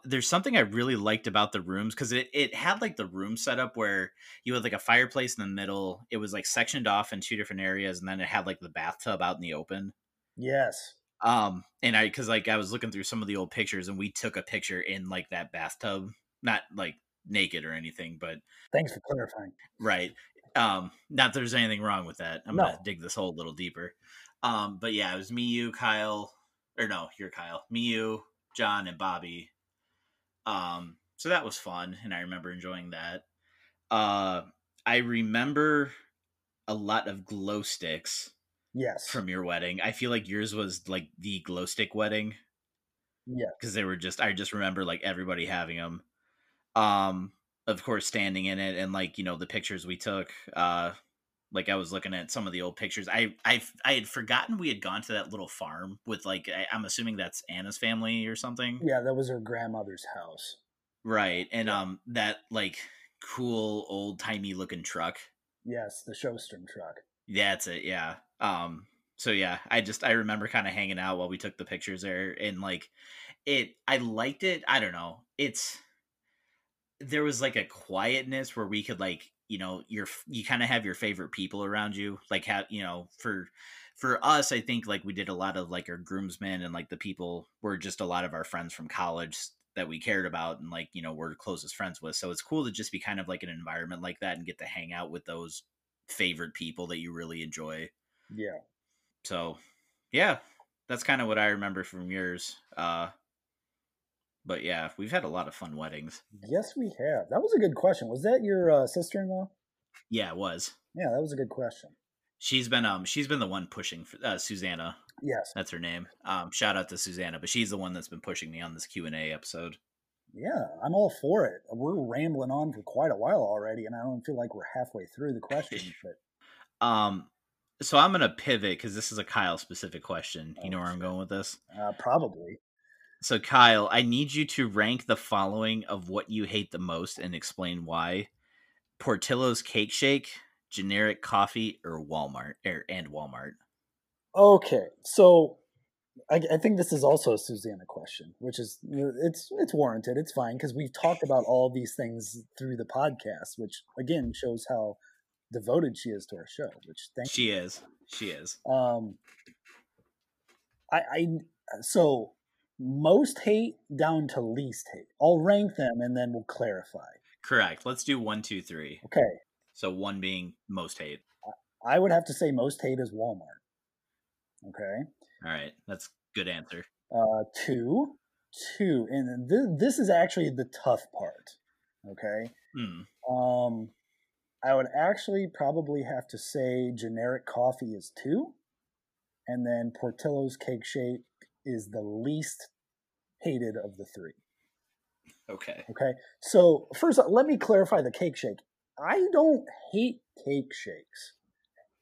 There's something I really liked about the rooms, because it had like the room set up where you had like a fireplace in the middle. It was like sectioned off in two different areas, and then it had like the bathtub out in the open. Yes. And I was looking through some of the old pictures, and we took a picture in like that bathtub, not like naked or anything, but thanks for clarifying. Right. Not that there's anything wrong with that. I'm going to dig this hole a little deeper. But yeah, it was me, you, Kyle, or no, you're Kyle, me, you, John, and Bobby. So that was fun, and I remember enjoying that. I remember a lot of glow sticks. Yes. From your wedding. I feel like yours was like the glow stick wedding. Yeah. Because they were just, I just remember like everybody having them. Of course, standing in it, and like, you know, the pictures we took, like I was looking at some of the old pictures. I had forgotten we had gone to that little farm with like, I'm assuming that's Anna's family or something. Yeah. That was her grandmother's house. Right. And, that like cool old timey looking truck. Yes. The Showstrom truck. Yeah, that's it. Yeah. So yeah, I remember kind of hanging out while we took the pictures there, and like I liked it. I don't know. There was like a quietness where we could like, you know, you kind of have your favorite people around you. Like how, you know, for us, I think like we did a lot of like our groomsmen, and like the people were just a lot of our friends from college that we cared about, and like, you know, we're closest friends with. So it's cool to just be kind of like an environment like that and get to hang out with those favorite people that you really enjoy. Yeah. So yeah, that's kind of what I remember from yours. But yeah, we've had a lot of fun weddings. Yes, we have. That was a good question. Was that your sister-in-law? Yeah, it was. Yeah, that was a good question. She's been the one pushing for Susanna. Yes, that's her name. Shout out to Susanna, but she's the one that's been pushing me on this Q&A episode. Yeah, I'm all for it. We're rambling on for quite a while already, and I don't feel like we're halfway through the question. But so I'm gonna pivot, because this is a Kyle specific question. You know where I'm going with this? Probably. So, Kyle, I need you to rank the following of what you hate the most and explain why: Portillo's Cake Shake, generic coffee, or Walmart, and Walmart. Okay, so I think this is also a Susanna question, which is it's warranted. It's fine, because we've talked about all these things through the podcast, which again shows how devoted she is to our show. Which she is. Most hate down to least hate. I'll rank them, and then we'll clarify. Correct. Let's do 1, 2, 3. Okay. So one being most hate. I would have to say most hate is Walmart. Okay. All right. That's a good answer. Two. And this is actually the tough part. Okay. I would actually probably have to say generic coffee is 2. And then Portillo's Cake Shake is the least hated of the 3. Okay. So first, let me clarify the Cake Shake. I don't hate cake shakes.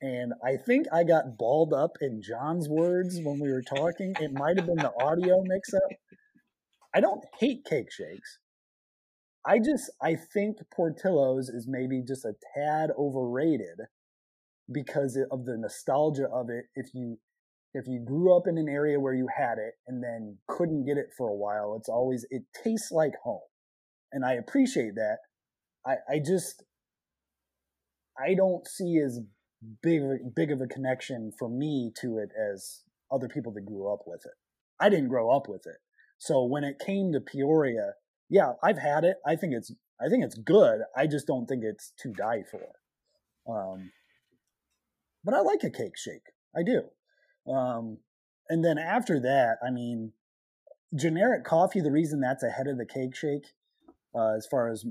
And I think I got balled up in John's words when we were talking. It might have been the audio mix-up. I don't hate cake shakes. I think Portillo's is maybe just a tad overrated because of the nostalgia of it. If you grew up in an area where you had it and then couldn't get it for a while, it tastes like home. And I appreciate that. I don't see as big of a connection for me to it as other people that grew up with it. I didn't grow up with it. So when it came to Peoria, yeah, I've had it. I think it's good. I just don't think it's to die for. But I like a cake shake. I do. And then after that, I mean, generic coffee, the reason that's ahead of the cake shake, as far as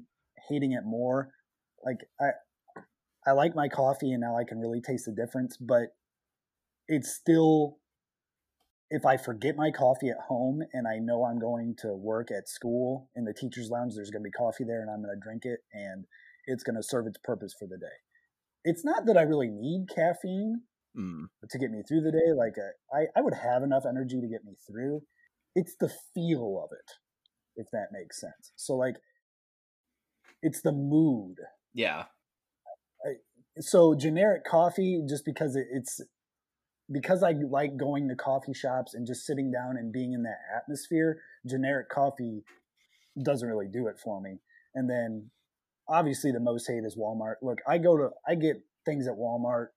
hating it more, like I like my coffee and now I can really taste the difference, but it's still, if I forget my coffee at home and I know I'm going to work at school in the teacher's lounge, there's going to be coffee there and I'm going to drink it and it's going to serve its purpose for the day. It's not that I really need caffeine to get me through the day. Like I would have enough energy to get me through. It's the feel of it, if that makes sense. So like it's the mood. Yeah. So generic coffee, just because it's because I like going to coffee shops and just sitting down and being in that atmosphere, generic coffee doesn't really do it for me. And then obviously the most hate is Walmart. Look, I get things at Walmart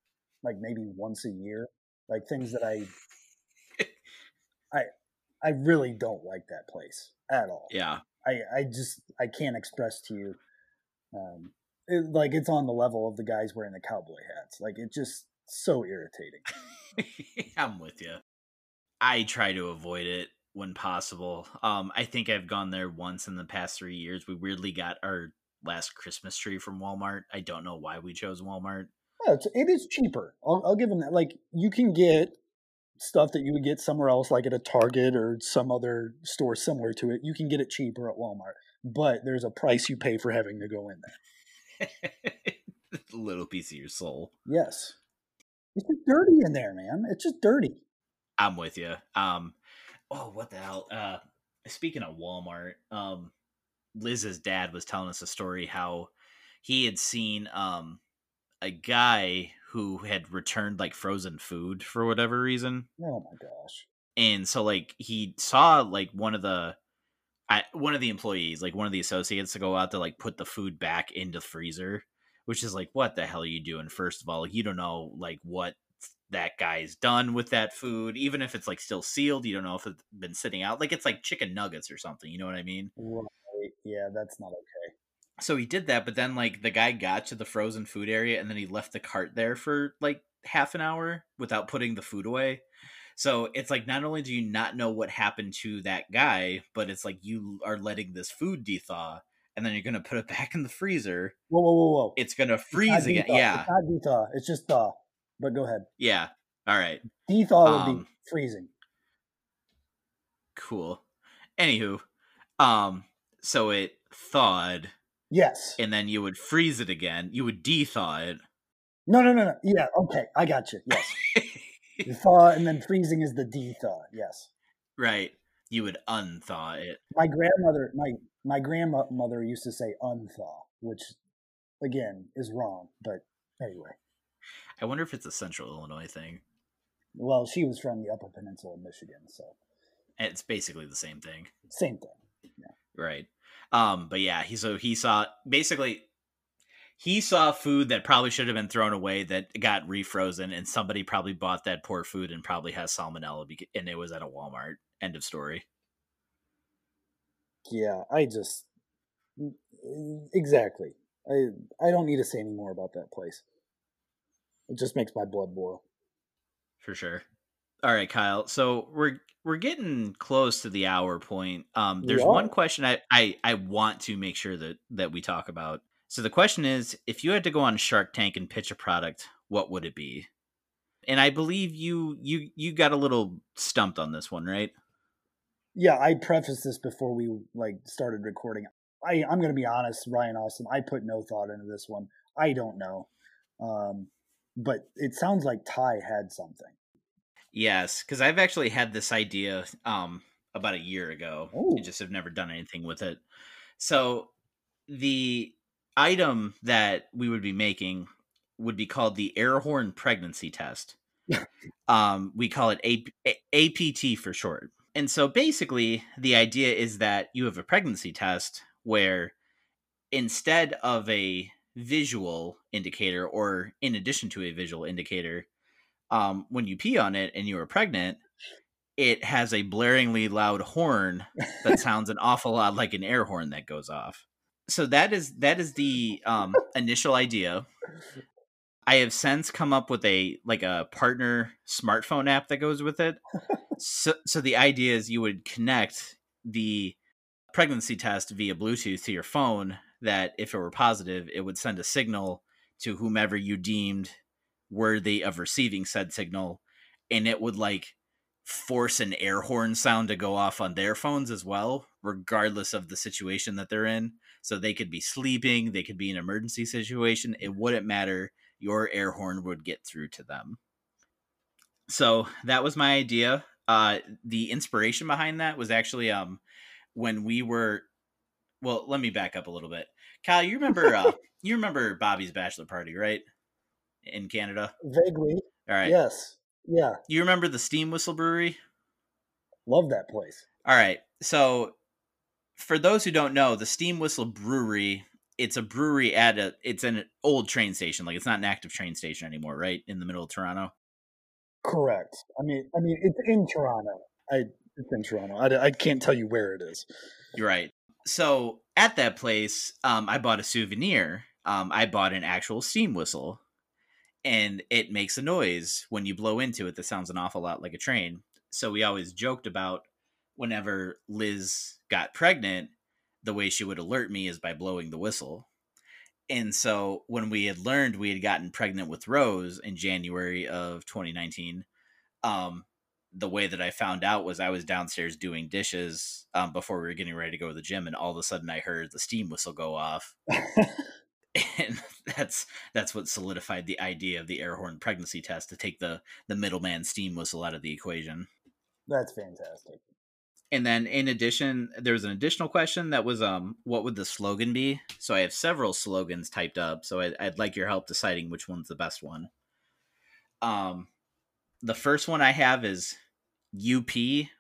like maybe once a year, like things that I really don't like that place at all. Yeah. I can't express to you, it's on the level of the guys wearing the cowboy hats. Like, it's just so irritating. I'm with you. I try to avoid it when possible. I think I've gone there once in the past 3 years. We weirdly got our last Christmas tree from Walmart. I don't know why we chose Walmart. Yeah, it is cheaper. I'll give them that. Like, you can get stuff that you would get somewhere else, like at a Target or some other store similar to it. You can get it cheaper at Walmart, but there's a price you pay for having to go in there. Little piece of your soul. Yes. It's just dirty in there, man. It's just dirty. I'm with you. What the hell? Speaking of Walmart, Liz's dad was telling us a story how he had seen a guy who had returned like frozen food for whatever reason. Oh my gosh. And so like he saw like one of the employees, like one of the associates, to go out to like put the food back into the freezer, which is like, what the hell are you doing? First of all, like, you don't know like what that guy's done with that food. Even if it's like still sealed, you don't know if it's been sitting out. Like it's like chicken nuggets or something. You know what I mean? Right. Yeah, that's not okay. So he did that, but then like the guy got to the frozen food area and then he left the cart there for like half an hour without putting the food away. So it's like, not only do you not know what happened to that guy, but it's like you are letting this food de-thaw, and then you're going to put it back in the freezer. Whoa. It's going to freeze again. Yeah. It's not de-thaw. It's just thaw. But go ahead. Yeah. All right. De-thaw would be freezing. Cool. Anywho, so it thawed. Yes. And then you would freeze it again. You would de-thaw it. No. Yeah, okay. I got you. Yes. The thaw and then freezing is the de-thaw. Yes. Right. You would unthaw it. My grandmother, my grandmother used to say unthaw, which again is wrong, but anyway. I wonder if it's a Central Illinois thing. Well, she was from the Upper Peninsula of Michigan, so it's basically the same thing. Same thing. Yeah. Right. But yeah, he saw food that probably should have been thrown away that got refrozen, and somebody probably bought that poor food and probably has salmonella, and it was at a Walmart. End of story. Yeah, exactly. I don't need to say any more about that place. It just makes my blood boil. For sure. All right, Kyle. So we're getting close to the hour point. There's one question I want to make sure that we talk about. So the question is, if you had to go on Shark Tank and pitch a product, what would it be? And I believe you got a little stumped on this one, right? Yeah, I prefaced this before we started recording. I'm going to be honest, Ryan Austin, I put no thought into this one. I don't know. But it sounds like Ty had something. Yes, because I've actually had this idea about a year ago. Ooh. I just have never done anything with it. So the item that we would be making would be called the Airhorn Pregnancy Test. We call it APT for short. And so basically the idea is that you have a pregnancy test where instead of a visual indicator, or in addition to a visual indicator, when you pee on it and you are pregnant, it has a blaringly loud horn that sounds an awful lot like an air horn that goes off. So that is the initial idea. I have since come up with a partner smartphone app that goes with it. So the idea is you would connect the pregnancy test via Bluetooth to your phone, that if it were positive, it would send a signal to whomever you deemed worthy of receiving said signal, and it would force an air horn sound to go off on their phones as well, regardless of the situation that they're in. So they could be sleeping, they could be in an emergency situation. It wouldn't matter. Your air horn would get through to them. So that was my idea. The inspiration behind that was actually when we were, well, let me back up a little bit. Kyle, you remember you remember Bobby's bachelor party, right? In Canada? Vaguely. All right. Yes. Yeah. You remember the Steam Whistle Brewery? Love that place. All right. So for those who don't know, the Steam Whistle Brewery, it's a brewery at it's an old train station. Like, it's not an active train station anymore, right? In the middle of Toronto. Correct. I mean, it's in Toronto. I can't tell you where it is. You're right. So at that place, I bought a souvenir. I bought an actual steam whistle, and it makes a noise when you blow into it that sounds an awful lot like a train. So we always joked about whenever Liz got pregnant, the way she would alert me is by blowing the whistle. And so when we had learned we had gotten pregnant with Rose in January of 2019, the way that I found out was I was downstairs doing dishes before we were getting ready to go to the gym. And all of a sudden I heard the steam whistle go off. And that's what solidified the idea of the Airhorn pregnancy test, to take the middleman steam whistle out of the equation. That's fantastic. And then in addition, there was an additional question that was, what would the slogan be? So I have several slogans typed up. So I'd like your help deciding which one's the best one. The first one I have is UP,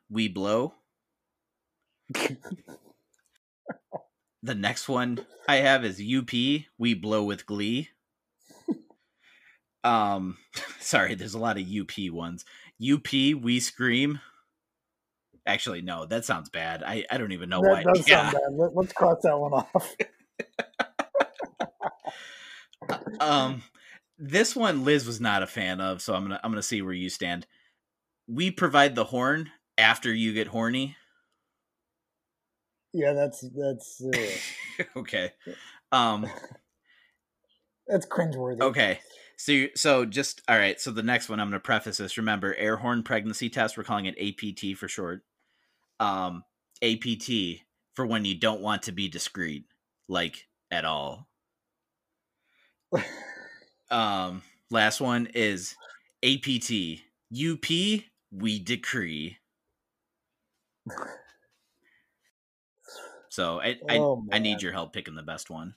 we blow. The next one I have is UP, we blow with glee. Sorry, there's a lot of UP ones. UP, we scream. Actually, no, that sounds bad. I don't even know why. That does sound bad. Let's cross that one off. This one Liz was not a fan of, so I'm gonna see where you stand. We provide the horn after you get horny. Yeah, that's okay. That's cringeworthy. Okay, so just all right. So the next one, I'm gonna preface this. Remember, Airhorn pregnancy test. We're calling it APT for short. APT for when you don't want to be discreet, like at all. Last one is APT. UP, we decree. So I need your help picking the best one.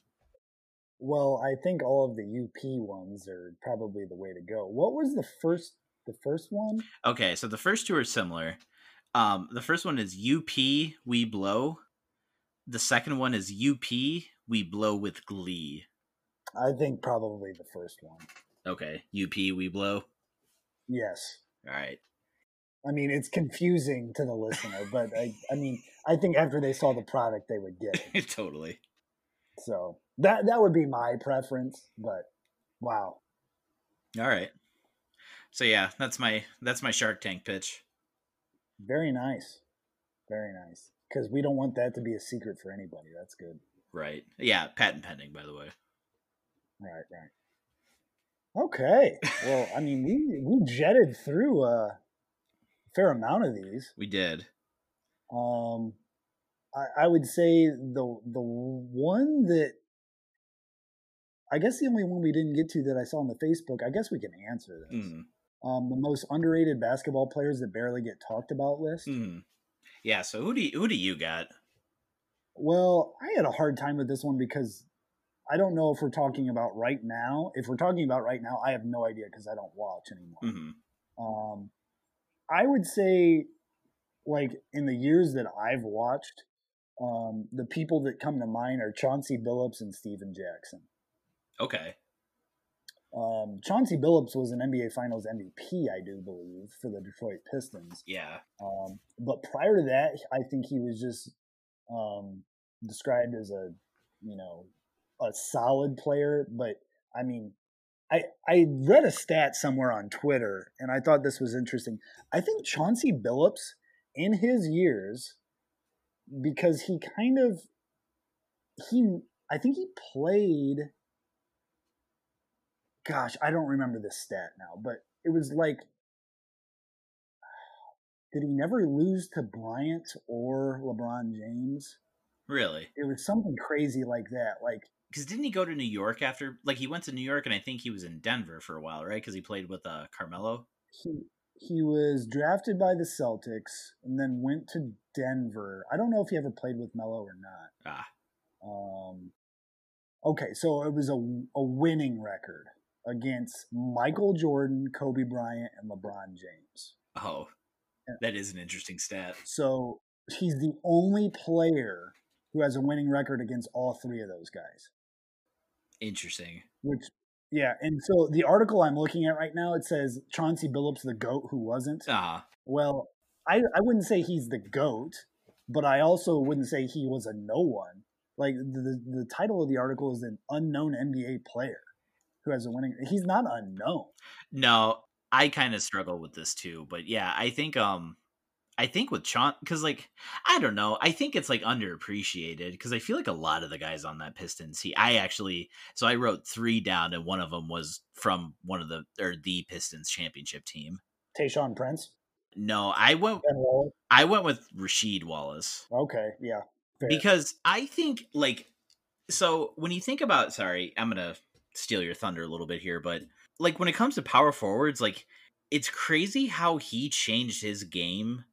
Well, I think all of the UP ones are probably the way to go. What was the first one? Okay, so the first two are similar. The first one is UP, we blow. The second one is UP, we blow with glee. I think probably the first one. Okay. UP, we blow? Yes. All right. I mean, it's confusing to the listener, but I think after they saw the product, they would get it. Totally. So that would be my preference, but wow. All right. So yeah, that's my Shark Tank pitch. Very nice. Very nice. Because we don't want that to be a secret for anybody. That's good. Right. Yeah. Patent pending, by the way. Right. Okay. Well, I mean, we jetted through a fair amount of these. We did. I would say the one that, I guess the only one we didn't get to that I saw on the Facebook, I guess we can answer this. Mm. The most underrated basketball players that barely get talked about list. Mm. Yeah. So who do you got? Well, I had a hard time with this one because I don't know if we're talking about right now. If we're talking about right now, I have no idea because I don't watch anymore. Mm-hmm. I would say, like, in the years that I've watched, the people that come to mind are Chauncey Billups and Steven Jackson. Okay. Chauncey Billups was an NBA Finals MVP, I do believe, for the Detroit Pistons. Yeah. But prior to that, I think he was just described as a solid player, but I mean, I read a stat somewhere on Twitter, and I thought this was interesting. I think Chauncey Billups, in his years, because he played. Gosh, I don't remember this stat now, but it was like Did he never lose to Bryant or LeBron James? Really? It was something crazy like that. Like, because didn't he go to New York after? Like, he went to New York, and I think he was in Denver for a while, right? Because he played with Carmelo. He was drafted by the Celtics and then went to Denver. I don't know if he ever played with Melo or not. Okay, so it was a winning record against Michael Jordan, Kobe Bryant, and LeBron James. Oh, that is an interesting stat. So he's the only player who has a winning record against all three of those guys. Interesting. Which, yeah, and so the article I'm looking at right now, it says Chauncey Billups, the GOAT who wasn't. Well, I wouldn't say he's the GOAT, but I also wouldn't say he was a no one. Like, the title of the article is an unknown NBA player who has a winning. He's not unknown. No, I kind of struggle with this too, but yeah, I think with Chauncey, because, like, I don't know, I think it's, like, underappreciated, because I feel like a lot of the guys on that Pistons, I wrote three down, and one of them was from one of the Pistons championship team. Tayshaun Prince? No, I went with Rasheed Wallace. Okay, yeah. Fair. Because I think, like, so when you think about, sorry, I'm going to steal your thunder a little bit here, but, like, when it comes to power forwards, like, it's crazy how he changed his game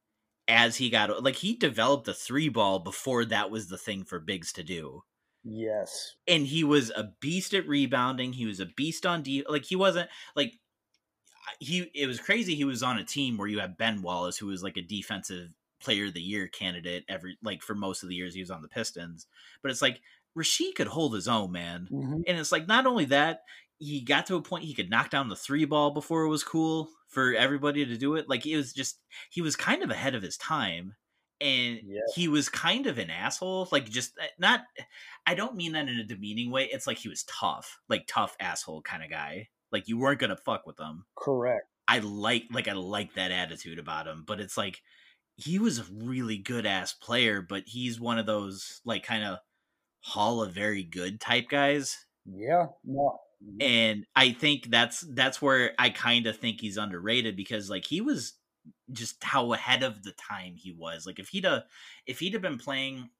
as he got, like, he developed the three ball before that was the thing for bigs to do. Yes. And he was a beast at rebounding. He was a beast on like, he wasn't, like, it was crazy. He was on a team where you have Ben Wallace, who was, like, a defensive player of the year candidate for most of the years he was on the Pistons. But it's like, Rasheed could hold his own, man. Mm-hmm. And it's like, not only that, he got to a point he could knock down the three ball before it was cool for everybody to do it. Like, it was just, he was kind of ahead of his time, and he was kind of an asshole. Like, just not, I don't mean that in a demeaning way. It's like, he was tough, like tough asshole kind of guy. Like, you weren't going to fuck with him. Correct. I like that attitude about him, but it's like, he was a really good ass player, but he's one of those, like, kind of Hall of Very Good type guys. Yeah. No. And I think that's where I kind of think he's underrated, because, like, he was just how ahead of the time he was. Like, if he'd have been playing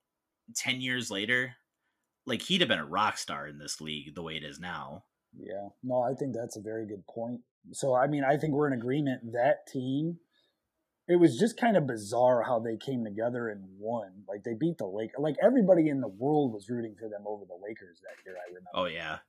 10 years later, like, he'd have been a rock star in this league the way it is now. Yeah, no, I think that's a very good point. So, I mean, I think we're in agreement. That team, it was just kind of bizarre how they came together and won. Like, they beat the Lakers. Like, everybody in the world was rooting for them over the Lakers that year, I remember. Oh, yeah.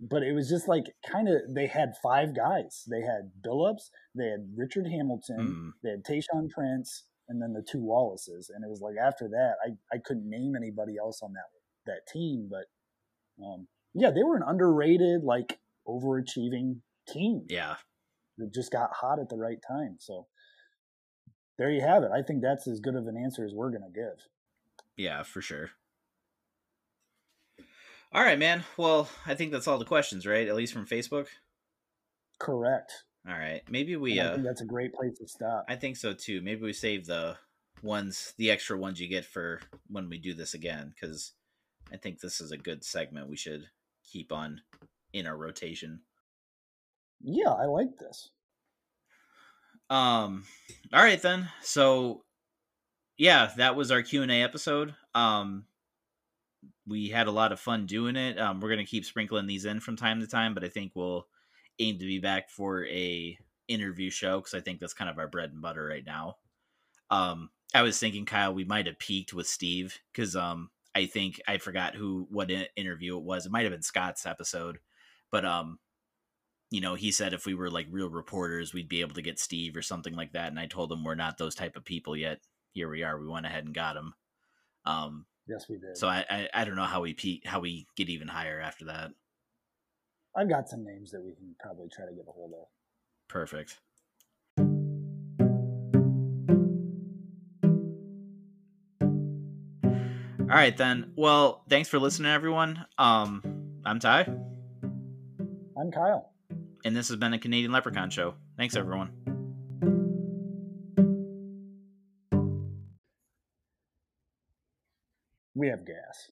But it was just, like, kind of, they had five guys. They had Billups, they had Richard Hamilton, they had Tayshaun Prince, and then the two Wallaces. And it was like, after that, I couldn't name anybody else on that team. But, yeah, they were an underrated, like, overachieving team. Yeah. It just got hot at the right time. So there you have it. I think that's as good of an answer as we're going to give. Yeah, for sure. All right, man. Well, I think that's all the questions, right? At least from Facebook? Correct. All right. Maybe we... I think that's a great place to stop. I think so, too. Maybe we save the extra ones you get for when we do this again, because I think this is a good segment we should keep on in our rotation. Yeah, I like this. All right, then. So, yeah, that was our Q&A episode. We had a lot of fun doing it. We're going to keep sprinkling these in from time to time, but I think we'll aim to be back for a interview show, because I think that's kind of our bread and butter right now. I was thinking, Kyle, we might have peaked with Steve, because I think I forgot what interview it was. It might have been Scott's episode, but you know, he said if we were, like, real reporters, we'd be able to get Steve or something like that, and I told him we're not those type of people yet. Here we are. We went ahead and got him. Yes, we did. So I don't know how we get even higher after that. I've got some names that we can probably try to get a hold of. Perfect. All right, then. Well, thanks for listening, everyone. I'm Ty. I'm Kyle. And this has been a Canadian Leprechaun Show. Thanks, everyone. We have gas.